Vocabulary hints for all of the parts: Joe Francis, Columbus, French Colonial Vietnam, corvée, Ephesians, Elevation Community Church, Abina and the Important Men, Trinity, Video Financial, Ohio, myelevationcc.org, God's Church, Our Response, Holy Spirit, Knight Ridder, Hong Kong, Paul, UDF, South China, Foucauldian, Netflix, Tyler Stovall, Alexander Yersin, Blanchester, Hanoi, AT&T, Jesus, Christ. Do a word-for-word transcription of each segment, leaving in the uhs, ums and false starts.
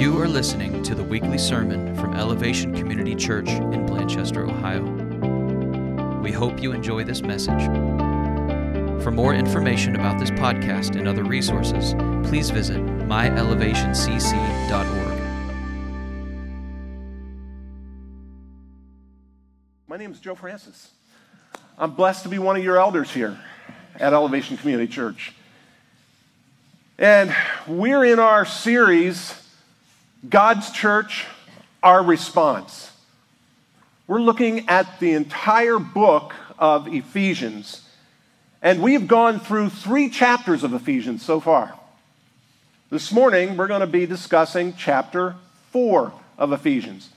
You are listening to the weekly sermon from Elevation Community Church in Blanchester, Ohio. We hope you enjoy this message. For more information about this podcast and other resources, please visit my elevation c c dot org. My name is Joe Francis. I'm blessed to be one of your elders here at Elevation Community Church. And we're in our series, God's Church, Our Response. We're looking at the entire book of Ephesians, and we've gone through three chapters of Ephesians so far. This morning, we're going to be discussing chapter four of Ephesians.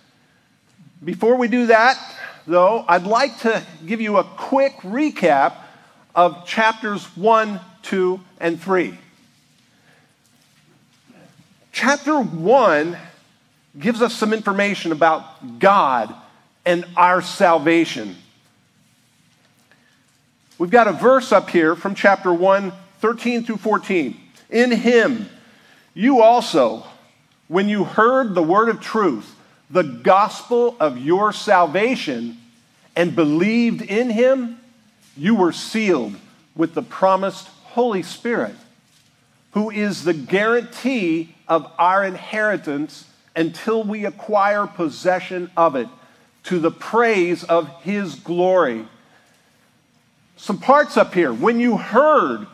Before we do that, though, I'd like to give you a quick recap of chapters one, two, and three. Chapter one gives us some information about God and our salvation. We've got a verse up here from chapter one, thirteen through fourteen. In him, you also, when you heard the word of truth, the gospel of your salvation, and believed in him, you were sealed with the promised Holy Spirit, who is the guarantee of our inheritance until we acquire possession of it, to the praise of his glory. Some parts up here. When you heard,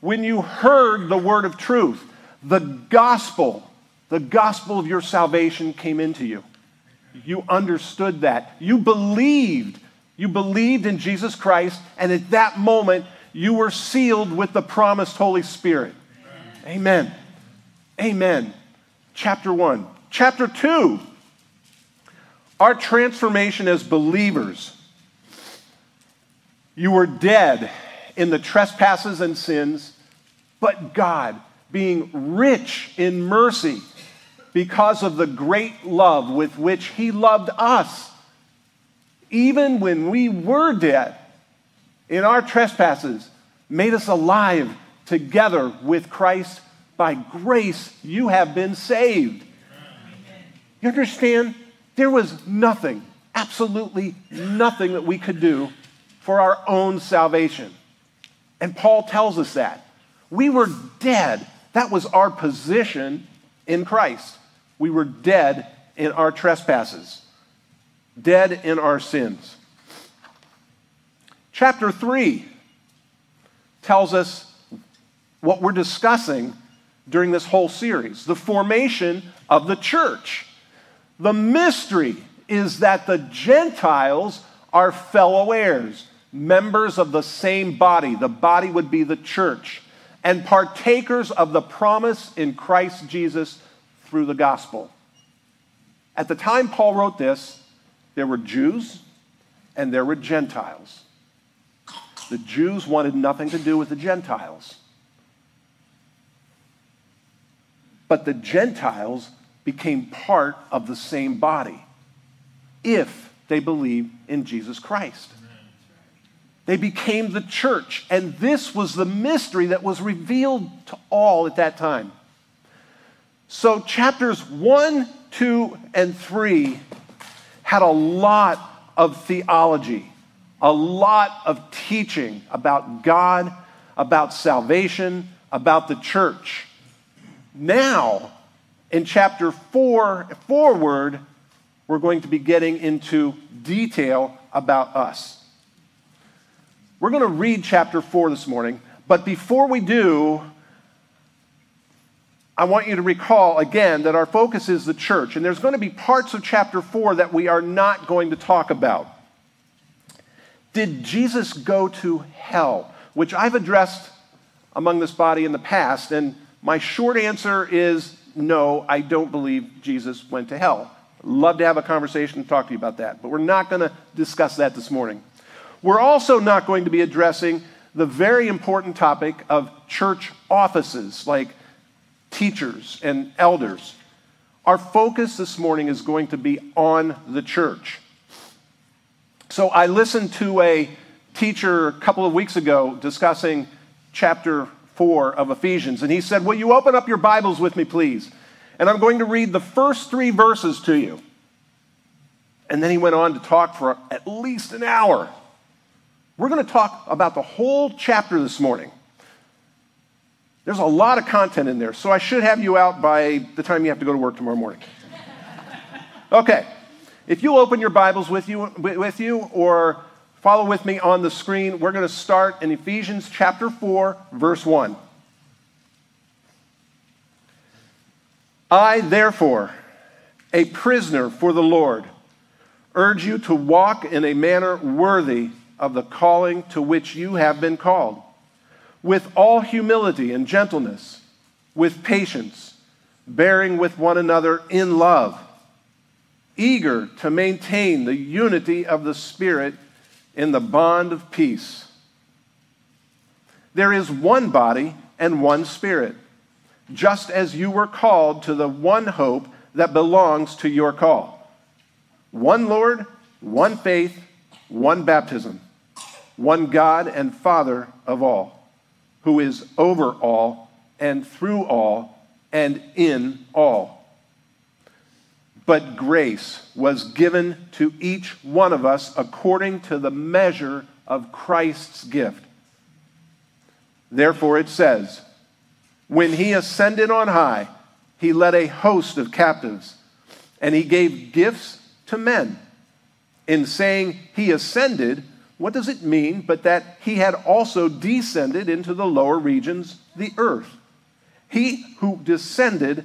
when you heard the word of truth, the gospel, the gospel of your salvation came into you. You understood that. You believed. You believed in Jesus Christ, and at that moment, you were sealed with the promised Holy Spirit. Amen. Amen. Chapter one. Chapter two, our transformation as believers. You were dead in the trespasses and sins, but God, being rich in mercy, because of the great love with which he loved us, even when we were dead in our trespasses, made us alive together with Christ. By grace, you have been saved. You understand? There was nothing, absolutely nothing that we could do for our own salvation. And Paul tells us that. We were dead. That was our position in Christ. We were dead in our trespasses, dead in our sins. Chapter three tells us what we're discussing during this whole series, the formation of the church. The mystery is that the Gentiles are fellow heirs, members of the same body. The body would be the church, and partakers of the promise in Christ Jesus through the gospel. At the time Paul wrote this, there were Jews and there were Gentiles. The Jews wanted nothing to do with the Gentiles. But the Gentiles became part of the same body if they believed in Jesus Christ. They became the church, and this was the mystery that was revealed to all at that time. So chapters one, two, and three had a lot of theology, a lot of teaching about God, about salvation, about the church. Now, in chapter four forward, we're going to be getting into detail about us. We're going to read chapter four this morning, but before we do, I want you to recall again that our focus is the church, and there's going to be parts of chapter four that we are not going to talk about. Did Jesus go to hell? Which I've addressed among this body in the past, and my short answer is no, I don't believe Jesus went to hell. Love to have a conversation and talk to you about that, but we're not going to discuss that this morning. We're also not going to be addressing the very important topic of church offices, like teachers and elders. Our focus this morning is going to be on the church. So I listened to a teacher a couple of weeks ago discussing chapter four of Ephesians, and he said, will you open up your Bibles with me, please? And I'm going to read the first three verses to you. And then he went on to talk for at least an hour. We're going to talk about the whole chapter this morning. There's a lot of content in there, so I should have you out by the time you have to go to work tomorrow morning. Okay, if you'll open your Bibles with you, with you or follow with me on the screen, we're going to start in Ephesians chapter four, verse one. I, therefore, a prisoner for the Lord, urge you to walk in a manner worthy of the calling to which you have been called, with all humility and gentleness, with patience, bearing with one another in love, eager to maintain the unity of the Spirit in the bond of peace. There is one body and one Spirit, just as you were called to the one hope that belongs to your call. One Lord, one faith, one baptism, one God and Father of all, who is over all and through all and in all. But grace was given to each one of us according to the measure of Christ's gift. Therefore it says, when he ascended on high, he led a host of captives, and he gave gifts to men. In saying he ascended, what does it mean but that he had also descended into the lower regions, the earth? He who descended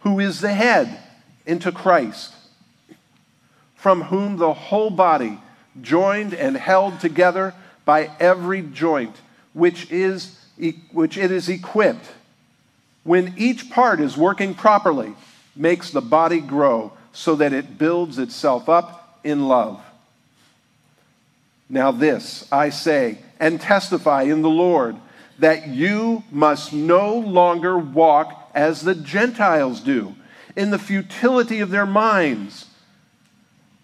who is the head, into Christ, from whom the whole body, joined and held together by every joint, which is which it is equipped, when each part is working properly, makes the body grow so that it builds itself up in love. Now this I say and testify in the Lord, that you must no longer walk as the Gentiles do, in the futility of their minds.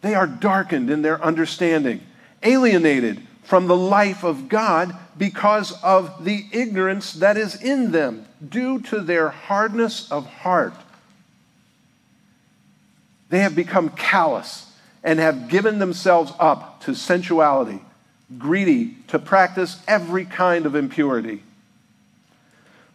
They are darkened in their understanding, alienated from the life of God because of the ignorance that is in them due to their hardness of heart. They have become callous and have given themselves up to sensuality, greedy to practice every kind of impurity.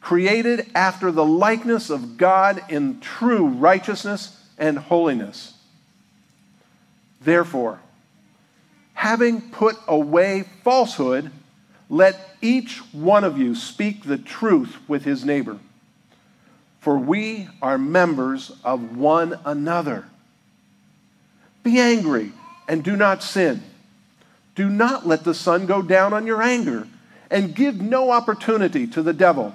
created after the likeness of God in true righteousness and holiness. Therefore, having put away falsehood, let each one of you speak the truth with his neighbor, for we are members of one another. Be angry and do not sin. Do not let the sun go down on your anger, and give no opportunity to the devil.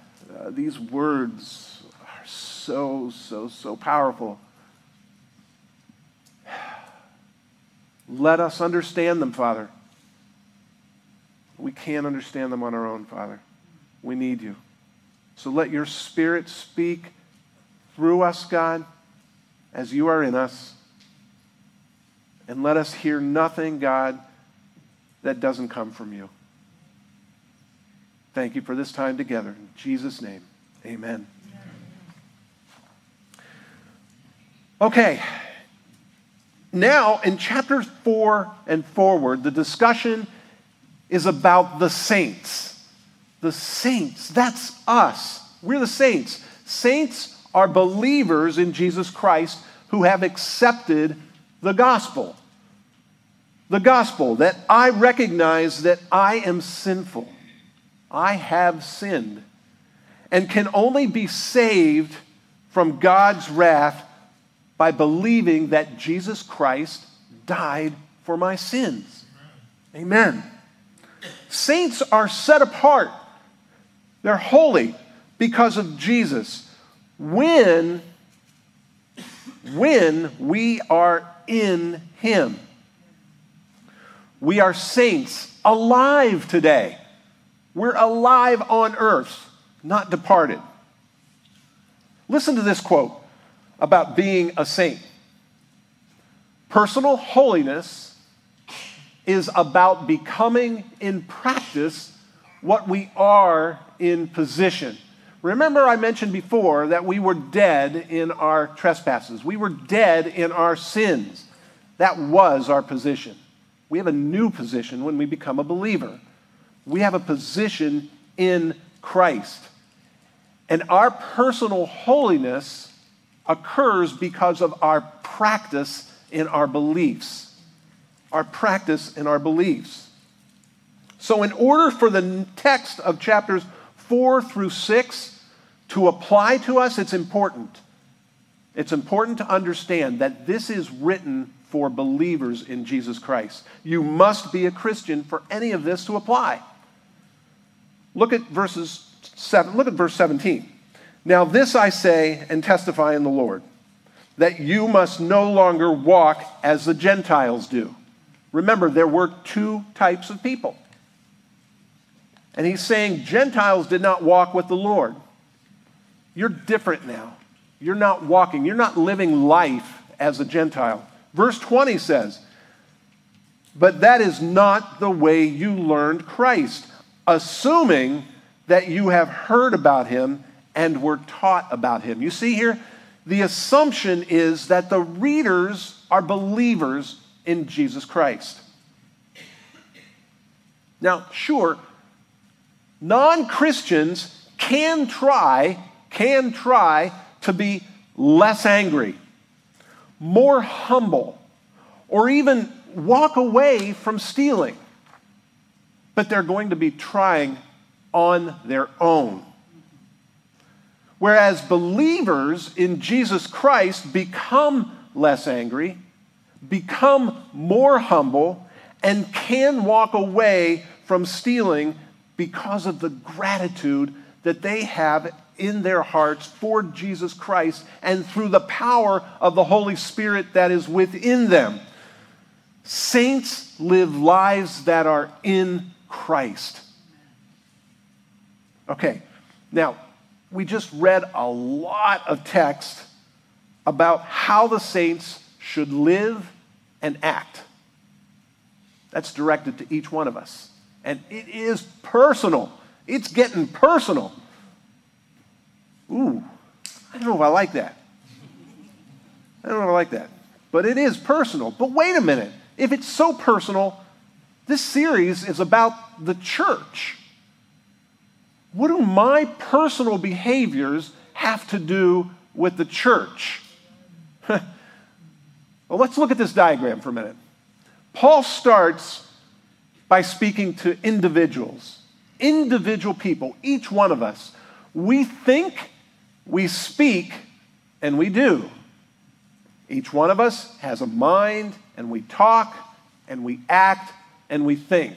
uh, these words are so, so, so powerful. Let us understand them, Father. We can't understand them on our own, Father. We need you. So let your Spirit speak through us, God, as you are in us. And let us hear nothing, God, that doesn't come from you. Thank you for this time together. In Jesus' name, amen. Okay. Now, in chapters four and forward, the discussion is about the saints. The saints, that's us. We're the saints. Saints are believers in Jesus Christ who have accepted the gospel. The gospel that I recognize that I am sinful. I have sinned and can only be saved from God's wrath by believing that Jesus Christ died for my sins. Amen. Saints are set apart. They're holy because of Jesus. When, when we are in him, we are saints alive today. We're alive on earth, not departed. Listen to this quote about being a saint. Personal holiness is about becoming in practice what we are in position. Remember, I mentioned before that we were dead in our trespasses. We were dead in our sins. That was our position. We have a new position when we become a believer. We have a position in Christ. And our personal holiness occurs because of our practice in our beliefs. Our practice in our beliefs. So in order for the text of chapters four through six to apply to us, it's important. It's important to understand that this is written for believers in Jesus Christ. You must be a Christian for any of this to apply. Look at verses seven. Look at verse seventeen. Now this I say and testify in the Lord, that you must no longer walk as the Gentiles do. Remember, there were two types of people. And he's saying Gentiles did not walk with the Lord. You're different now. You're not walking. You're not living life as a Gentile. Verse twenty says, but that is not the way you learned Christ, assuming that you have heard about him and were taught about him. You see here, the assumption is that the readers are believers in Jesus Christ. Now, sure, non-Christians can try, can try to be less angry, more humble, or even walk away from stealing. But they're going to be trying on their own. Whereas believers in Jesus Christ become less angry, become more humble, and can walk away from stealing because of the gratitude that they have in their hearts for Jesus Christ and through the power of the Holy Spirit that is within them. Saints live lives that are in Christ. Okay, now we just read a lot of text about how the saints should live and act. That's directed to each one of us. And it is personal. It's getting personal. Ooh, I don't know if I like that. I don't really like that. But it is personal. But wait a minute. If it's so personal, this series is about the church. What do my personal behaviors have to do with the church? Well, let's look at this diagram for a minute. Paul starts by speaking to individuals, individual people, each one of us. We think, we speak, and we do. Each one of us has a mind, and we talk, and we act, and we think.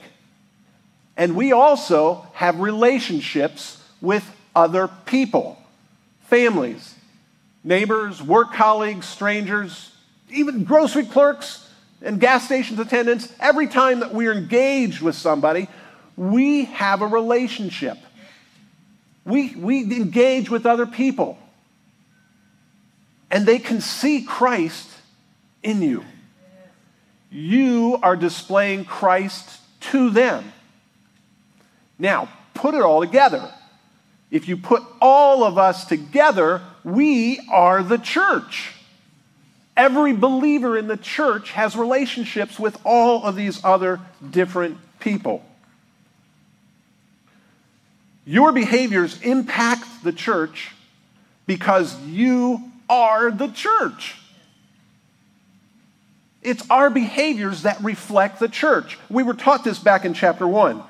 And we also have relationships with other people, families, neighbors, work colleagues, strangers, even grocery clerks and gas station attendants. Every time that we're engaged with somebody, we have a relationship. We, we engage with other people. And they can see Christ in you. You are displaying Christ to them. Now, put it all together. If you put all of us together, we are the church. Every believer in the church has relationships with all of these other different people. Your behaviors impact the church because you are the church. It's our behaviors that reflect the church. We were taught this back in chapter one,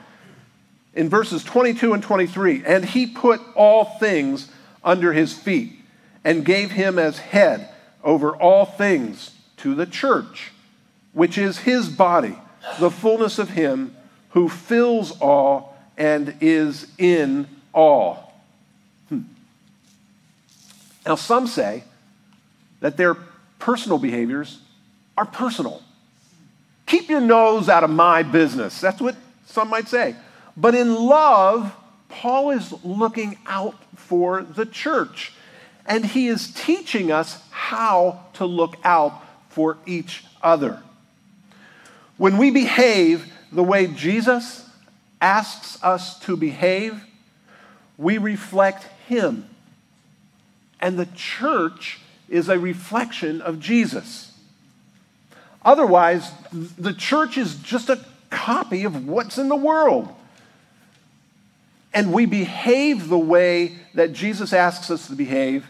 in verses twenty-two and twenty-three. And he put all things under his feet and gave him as head over all things to the church, which is his body, the fullness of him who fills all and is in all. Hmm. Now, some say that their personal behaviors are personal. Keep your nose out of my business. That's what some might say. But in love, Paul is looking out for the church, and he is teaching us how to look out for each other. When we behave the way Jesus asks us to behave, we reflect him. And the church is a reflection of Jesus. Otherwise, the church is just a copy of what's in the world. And we behave the way that Jesus asks us to behave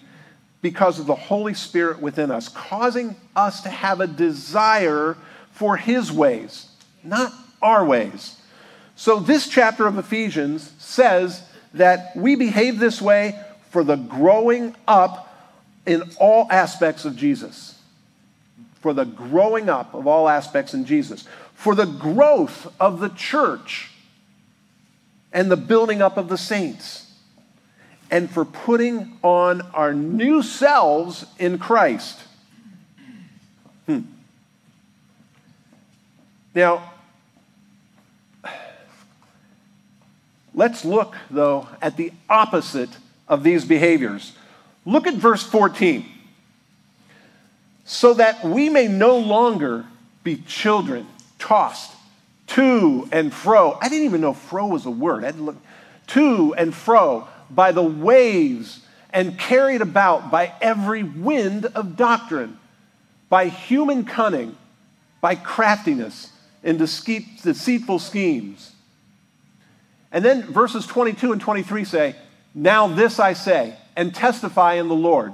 because of the Holy Spirit within us, causing us to have a desire for his ways, not our ways. So this chapter of Ephesians says that we behave this way for the growing up in all aspects of Jesus, for the growing up of all aspects in Jesus, for the growth of the church and the building up of the saints, and for putting on our new selves in Christ. Hmm. Now, let's look, though, at the opposite of these behaviors. Look at verse fourteen. So that we may no longer be children, tossed to and fro. I didn't even know fro was a word. I had to look. To and fro by the waves and carried about by every wind of doctrine, by human cunning, by craftiness and deceitful schemes. And then verses twenty-two and twenty-three say, now this I say and testify in the Lord,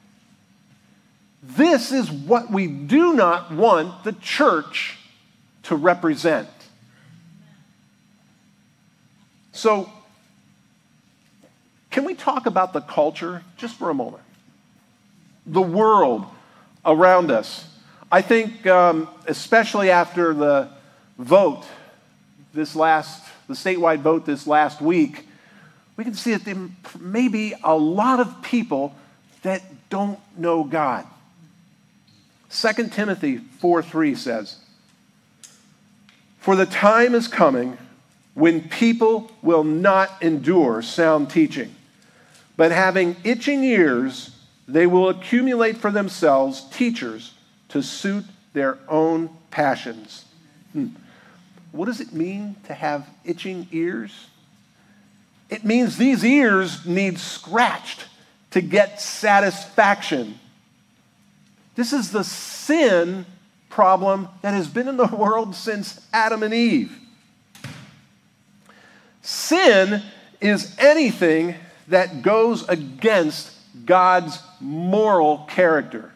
This is what we do not want the church to represent. So, can we talk about the culture just for a moment? The world around us. I think, um, especially after the vote, this last, the statewide vote this last week, we can see that there may be a lot of people that don't know God. Second Timothy four three says, "For the time is coming when people will not endure sound teaching, but having itching ears, they will accumulate for themselves teachers to suit their own passions." Hmm. What does it mean to have itching ears? It means these ears need scratched to get satisfaction. This is the sin problem that has been in the world since Adam and Eve. Sin is anything that goes against God's moral character.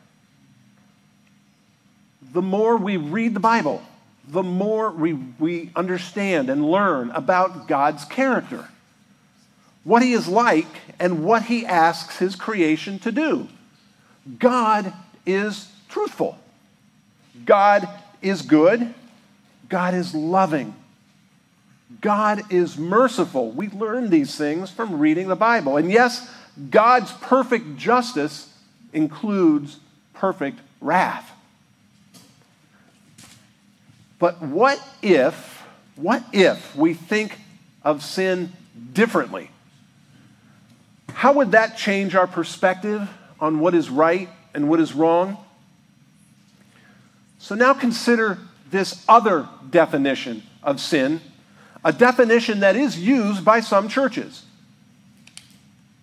The more we read the Bible, the more we, we understand and learn about God's character, what he is like, and what he asks his creation to do. God is truthful. God is good. God is loving. God is merciful. We learn these things from reading the Bible. And yes, God's perfect justice includes perfect wrath. But what if, what if we think of sin differently? How would that change our perspective on what is right and what is wrong? So now consider this other definition of sin, a definition that is used by some churches.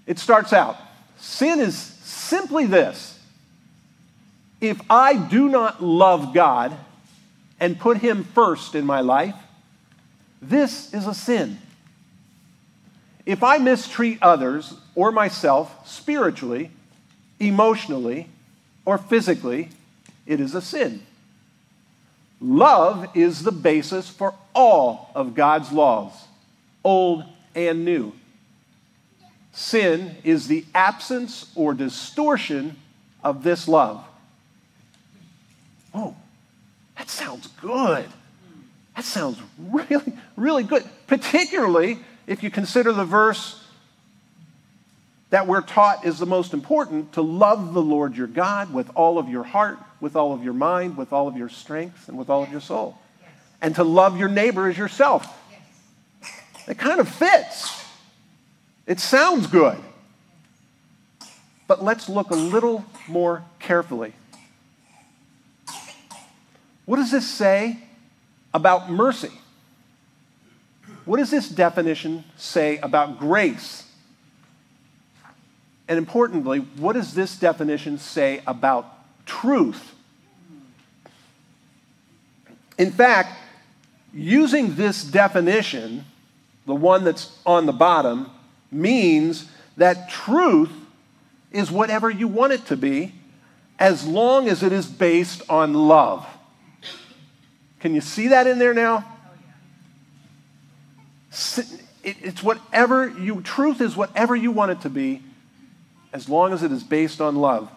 It starts out, sin is simply this: if I do not love God and put him first in my life, this is a sin. If I mistreat others or myself spiritually, emotionally, or physically, it is a sin. Love is the basis for all of God's laws, old and new. Sin is the absence or distortion of this love. Oh, that sounds good. That sounds really, really good, particularly if you consider the verse that we're taught is the most important, to love the Lord your God with all of your heart, with all of your mind, with all of your strength, and with all of your soul. Yes. And to love your neighbor as yourself. Yes. It kind of fits. It sounds good. But let's look a little more carefully. What does this say about mercy? What does this definition say about grace? And importantly, what does this definition say about truth? In fact, using this definition, the one that's on the bottom, means that truth is whatever you want it to be, as long as it is based on love. Can you see that in there now? It's whatever you, truth is whatever you want it to be, as long as it is based on love.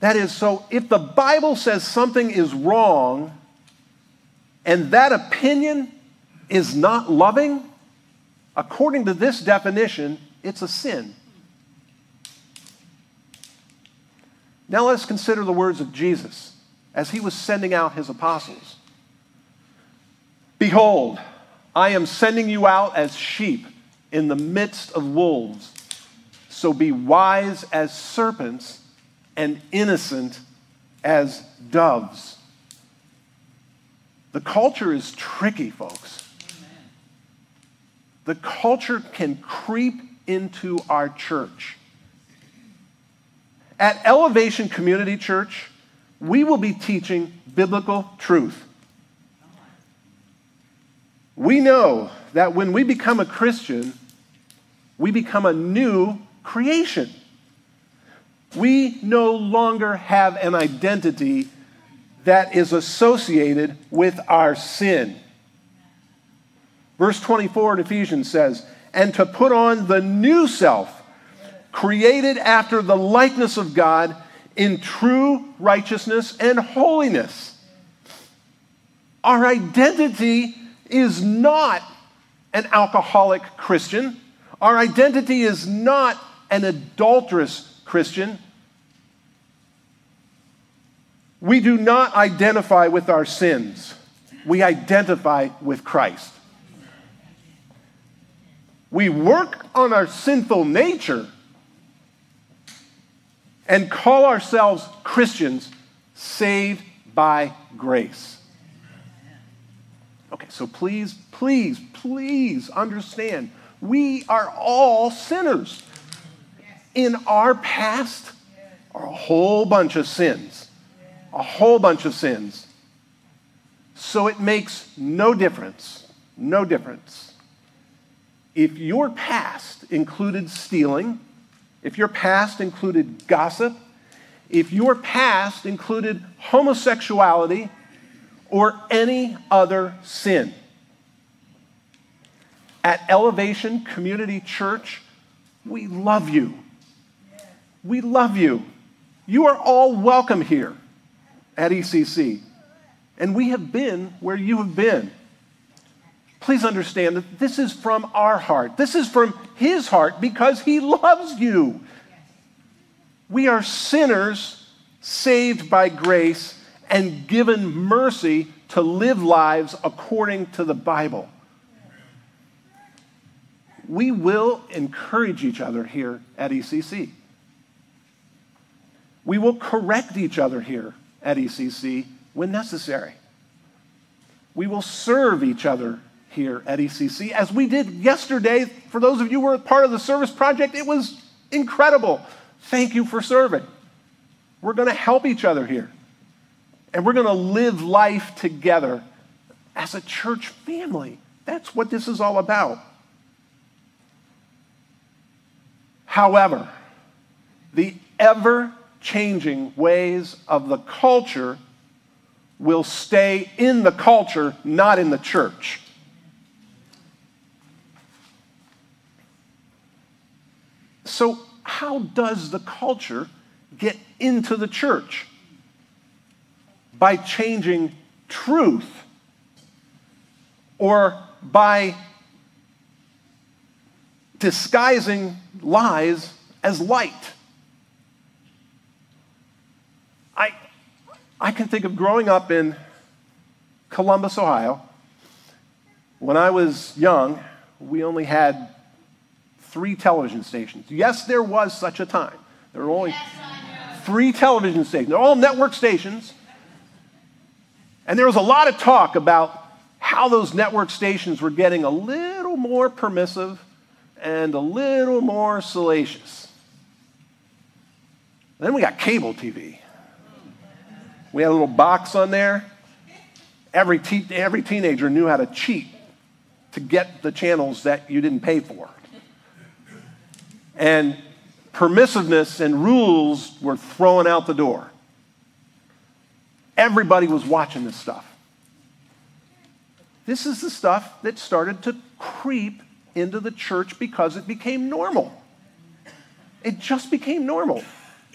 That is, so if the Bible says something is wrong and that opinion is not loving, according to this definition, it's a sin. Now let's consider the words of Jesus as he was sending out his apostles. "Behold, I am sending you out as sheep in the midst of wolves. So be wise as serpents and innocent as doves." The culture is tricky, folks. Amen. The culture can creep into our church. At Elevation Community Church, we will be teaching biblical truth. We know that when we become a Christian, we become a new creation. We no longer have an identity that is associated with our sin. Verse twenty-four in Ephesians says, "And to put on the new self, created after the likeness of God in true righteousness and holiness." Our identity is not an alcoholic Christian. Our identity is not an adulterous Christian. We do not identify with our sins. We identify with Christ. We work on our sinful nature and call ourselves Christians saved by grace. Okay, so please, please, please understand, we are all sinners. In our past are a whole bunch of sins. A whole bunch of sins. So it makes no difference, no difference. If your past included stealing, if your past included gossip, if your past included homosexuality or any other sin, at Elevation Community Church, we love you. We love you. You are all welcome here at E C C. And we have been where you have been. Please understand that this is from our heart. This is from his heart because he loves you. We are sinners saved by grace and given mercy to live lives according to the Bible. We will encourage each other here at E C C. We will correct each other here at E C C when necessary. We will serve each other here at E C C, as we did yesterday. For those of you who were part of the service project, it was incredible. Thank you for serving. We're going to help each other here. And we're going to live life together as a church family. That's what this is all about. However, the ever-changing ways of the culture will stay in the culture, not in the church. So how does the culture get into the church? By changing truth, or by disguising lies as light. I, I can think of growing up in Columbus, Ohio. When I was young, we only had three television stations. Yes, there was such a time. There were only three television stations. They're all network stations. And there was a lot of talk about how those network stations were getting a little more permissive and a little more salacious. Then we got cable T V. We had a little box on there. Every, te every teenager knew how to cheat to get the channels that you didn't pay for. And permissiveness and rules were thrown out the door. Everybody was watching this stuff. This is the stuff that started to creep into the church because it became normal. It just became normal.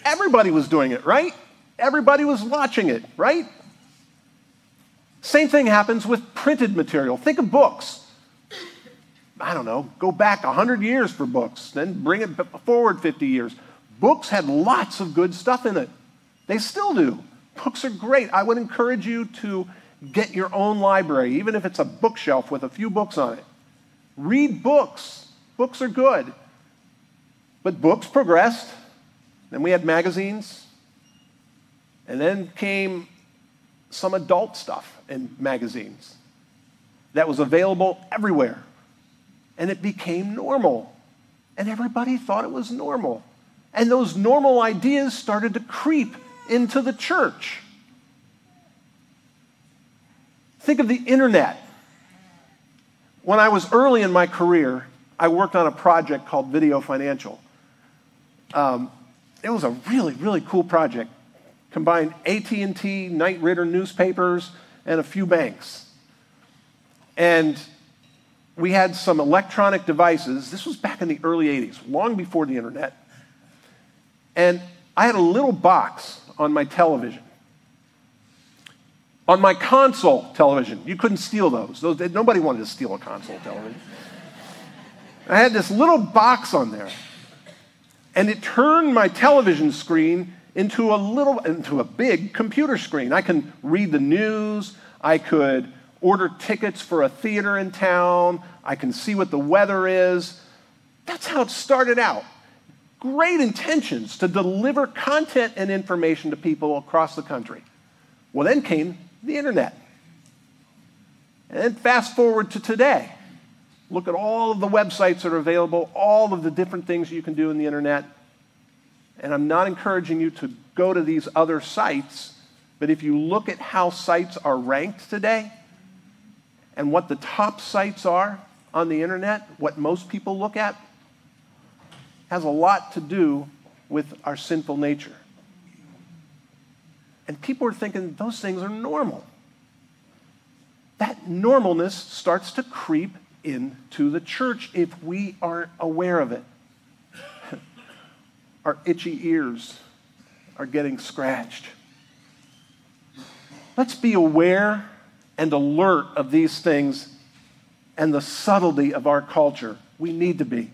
Everybody was doing it, right? Everybody was watching it, right? Same thing happens with printed material. Think of books. I don't know, go back one hundred years for books, then bring it forward fifty years. Books had lots of good stuff in it. They still do. Books are great. I would encourage you to get your own library, even if it's a bookshelf with a few books on it. Read books. Books are good. But books progressed. Then we had magazines. And then came some adult stuff in magazines that was available everywhere. And it became normal. And everybody thought it was normal. And those normal ideas started to creep into the church. Think of the internet. When I was early in my career, I worked on a project called Video Financial. Um, it was a really, really cool project. Combined A T and T, Knight Ridder newspapers, and a few banks. And we had some electronic devices. This was back in the early eighties, long before the internet. And I had a little box on my television. On my console television. You couldn't steal those. those nobody wanted to steal a console television. I had this little box on there. And it turned my television screen into a little, into a big computer screen. I can read the news. I could order tickets for a theater in town. I can see what the weather is. That's how it started out. Great intentions to deliver content and information to people across the country. Well, then came the internet. And then fast forward to today. Look at all of the websites that are available, all of the different things you can do in the internet. And I'm not encouraging you to go to these other sites, but if you look at how sites are ranked today and what the top sites are on the internet, what most people look at, has a lot to do with our sinful nature. And people are thinking those things are normal. That normalness starts to creep into the church if we aren't aware of it. Our itchy ears are getting scratched. Let's be aware and alert of these things and the subtlety of our culture. We need to be.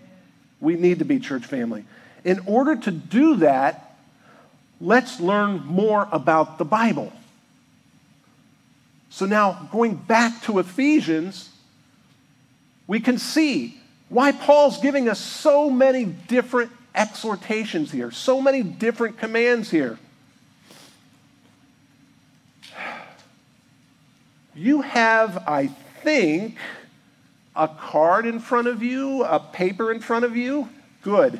We need to be, church family. In order to do that, let's learn more about the Bible. So now, going back to Ephesians, we can see why Paul's giving us so many different exhortations here, so many different commands here. You have, I think, a card in front of you, a paper in front of you. Good.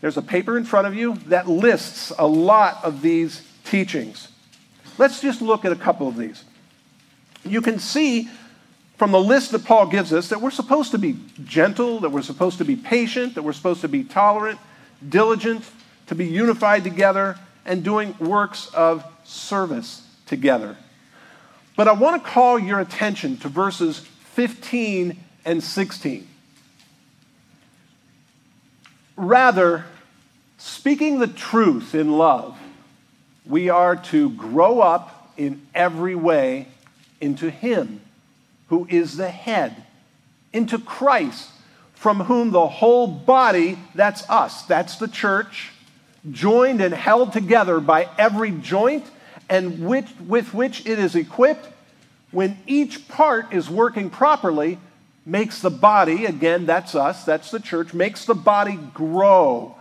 There's a paper in front of you that lists a lot of these teachings. Let's just look at a couple of these. You can see from the list that Paul gives us that we're supposed to be gentle, that we're supposed to be patient, that we're supposed to be tolerant, diligent, to be unified together, and doing works of service together. But I want to call your attention to verses fifteen and sixteen. Rather, speaking the truth in love, we are to grow up in every way into Him who is the head, into Christ, from whom the whole body, that's us, that's the church, joined and held together by every joint and which, with which it is equipped, when each part is working properly, makes the body, again, that's us, that's the church, makes the body grow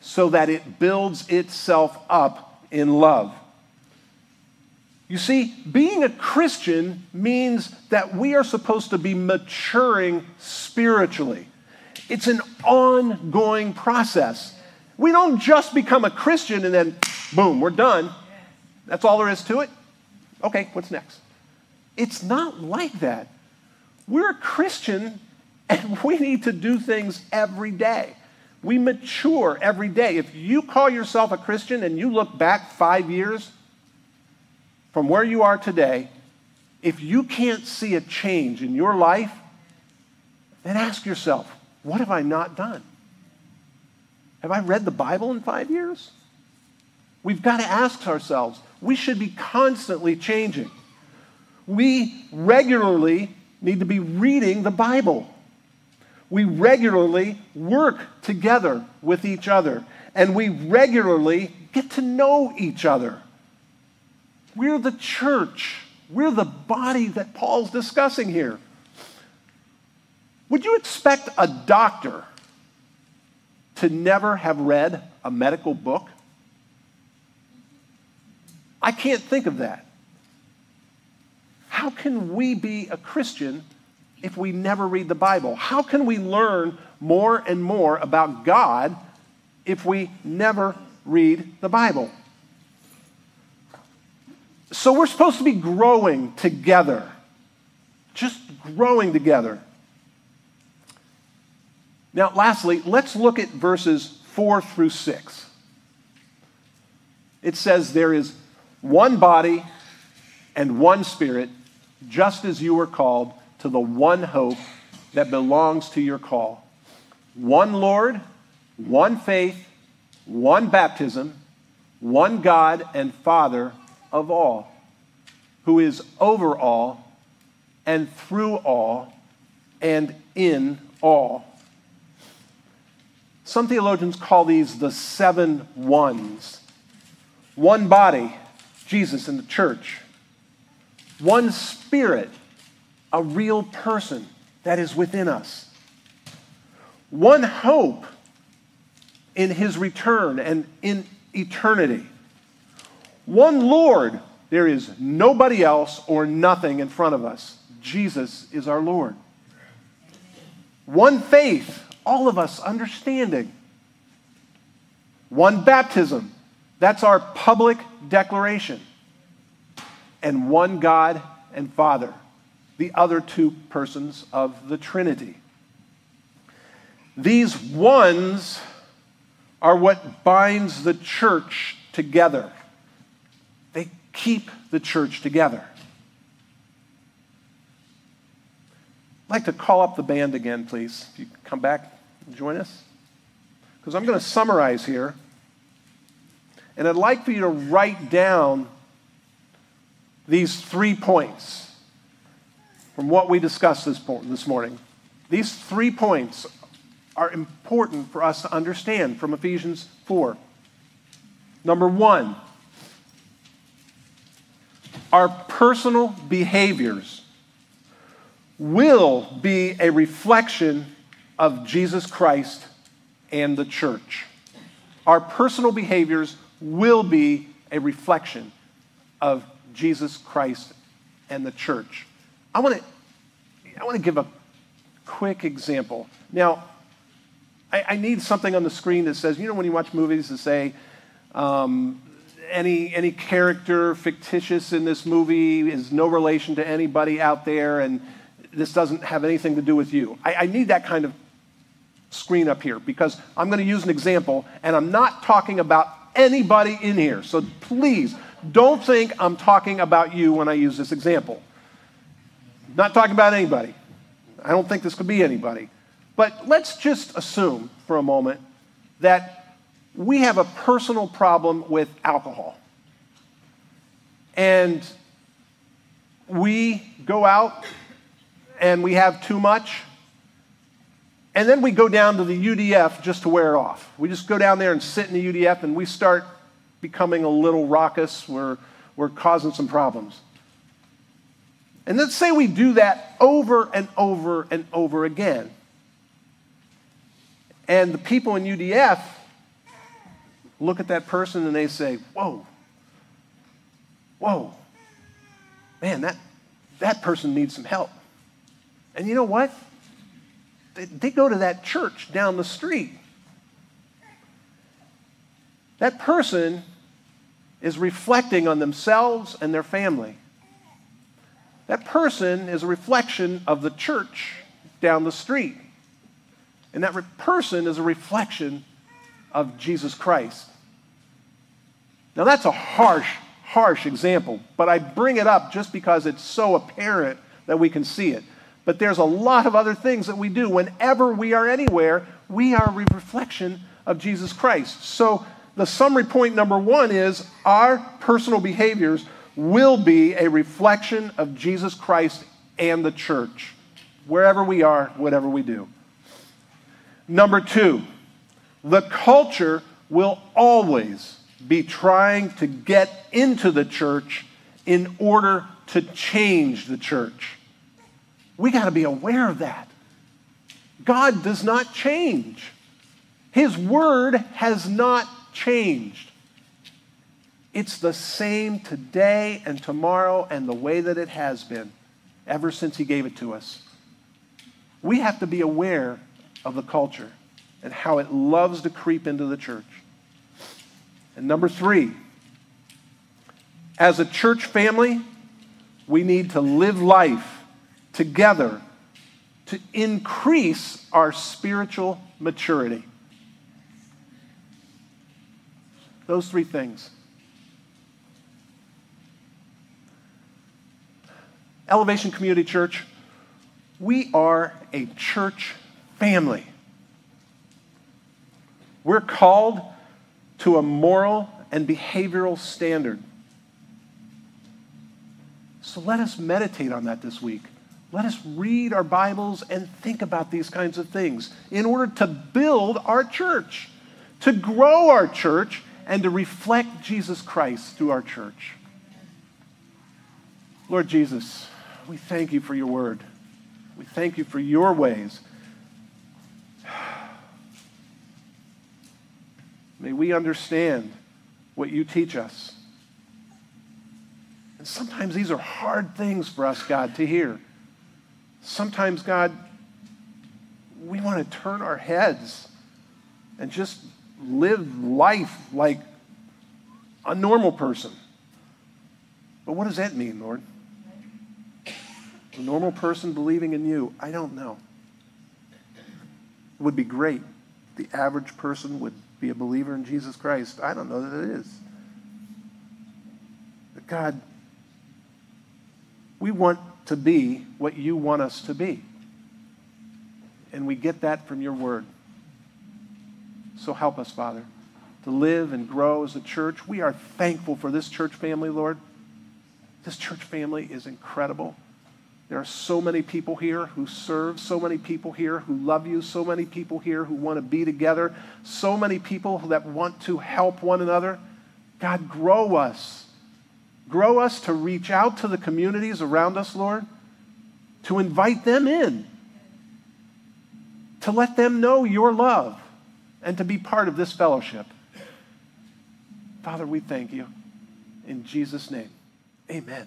so that it builds itself up in love. You see, being a Christian means that we are supposed to be maturing spiritually. It's an ongoing process. We don't just become a Christian and then, boom, we're done. That's all there is to it. Okay, what's next? It's not like that. We're a Christian, and we need to do things every day. We mature every day. If you call yourself a Christian and you look back five years from where you are today, if you can't see a change in your life, then ask yourself, what have I not done? Have I read the Bible in five years? We've got to ask ourselves. We should be constantly changing. We regularly need to be reading the Bible. We regularly work together with each other, and we regularly get to know each other. We're the church. We're the body that Paul's discussing here. Would you expect a doctor to never have read a medical book? I can't think of that. How can we be a Christian if we never read the Bible? How can we learn more and more about God if we never read the Bible? So we're supposed to be growing together, just growing together. Now, lastly, let's look at verses four through six. It says, there is one body and one Spirit, just as you were called to the one hope that belongs to your call. One Lord, one faith, one baptism, one God and Father of all, who is over all and through all and in all. Some theologians call these the seven ones One body, Jesus and the church. One spirit, a real person that is within us. One hope in his return and in eternity. One Lord, there is nobody else or nothing in front of us. Jesus is our Lord. One faith, all of us understanding. One baptism, that's our public declaration. And one God and Father, the other two persons of the Trinity. These ones are what binds the church together. They keep the church together. I'd like to call up the band again, please. If you could come back and join us. Because I'm going to summarize here. And I'd like for you to write down these three points from what we discussed this, po- this morning. These three points are important for us to understand from Ephesians four. Number one, our personal behaviors will be a reflection of Jesus Christ and the church. Our personal behaviors will be a reflection of Jesus Christ and the church. I want to I want to give a quick example. Now, I, I need something on the screen that says, you know, when you watch movies that say, um, any any character fictitious in this movie is no relation to anybody out there, and this doesn't have anything to do with you. I, I need that kind of screen up here because I'm going to use an example, and I'm not talking about anybody in here. So please don't think I'm talking about you when I use this example. I'm not talking about anybody. I don't think this could be anybody. But let's just assume for a moment that we have a personal problem with alcohol. And we go out and we have too much, and then we go down to the U D F just to wear it off. We just go down there and sit in the U D F, and we start becoming a little raucous. We're, we're causing some problems. And let's say we do that over and over and over again. And the people in U D F look at that person and they say, whoa, whoa, man, that, that person needs some help. And you know what? They, they go to that church down the street. That person is reflecting on themselves and their family. That person is a reflection of the church down the street. And that re- person is a reflection of Jesus Christ. Now that's a harsh, harsh example, but I bring it up just because it's so apparent that we can see it. But there's a lot of other things that we do. Whenever we are anywhere, we are a reflection of Jesus Christ. So the summary point number one is our personal behaviors will be a reflection of Jesus Christ and the church, wherever we are, whatever we do. Number two, the culture will always be trying to get into the church in order to change the church. We got to be aware of that. God does not change. His word has not changed. It's the same today and tomorrow and the way that it has been ever since he gave it to us. We have to be aware of the culture and how it loves to creep into the church. And number three, as a church family, we need to live life together to increase our spiritual maturity. Those three things. Elevation Community Church, we are a church family. We're called to a moral and behavioral standard. So let us meditate on that this week. Let us read our Bibles and think about these kinds of things in order to build our church, to grow our church, and to reflect Jesus Christ through our church. Lord Jesus, we thank you for your word. We thank you for your ways. May we understand what you teach us. And sometimes these are hard things for us, God, to hear. Sometimes, God, we want to turn our heads and just live life like a normal person. But what does that mean, Lord? A normal person believing in you? I don't know. It would be great. The average person would be a believer in Jesus Christ. I don't know that it is. But God, we want to be what you want us to be. And we get that from your word. So help us, Father, to live and grow as a church. We are thankful for this church family, Lord. This church family is incredible. There are so many people here who serve, so many people here who love you, so many people here who want to be together, so many people that want to help one another. God, grow us. Grow us to reach out to the communities around us, Lord, to invite them in, to let them know your love, and to be part of this fellowship. Father, we thank you. In Jesus' name, amen.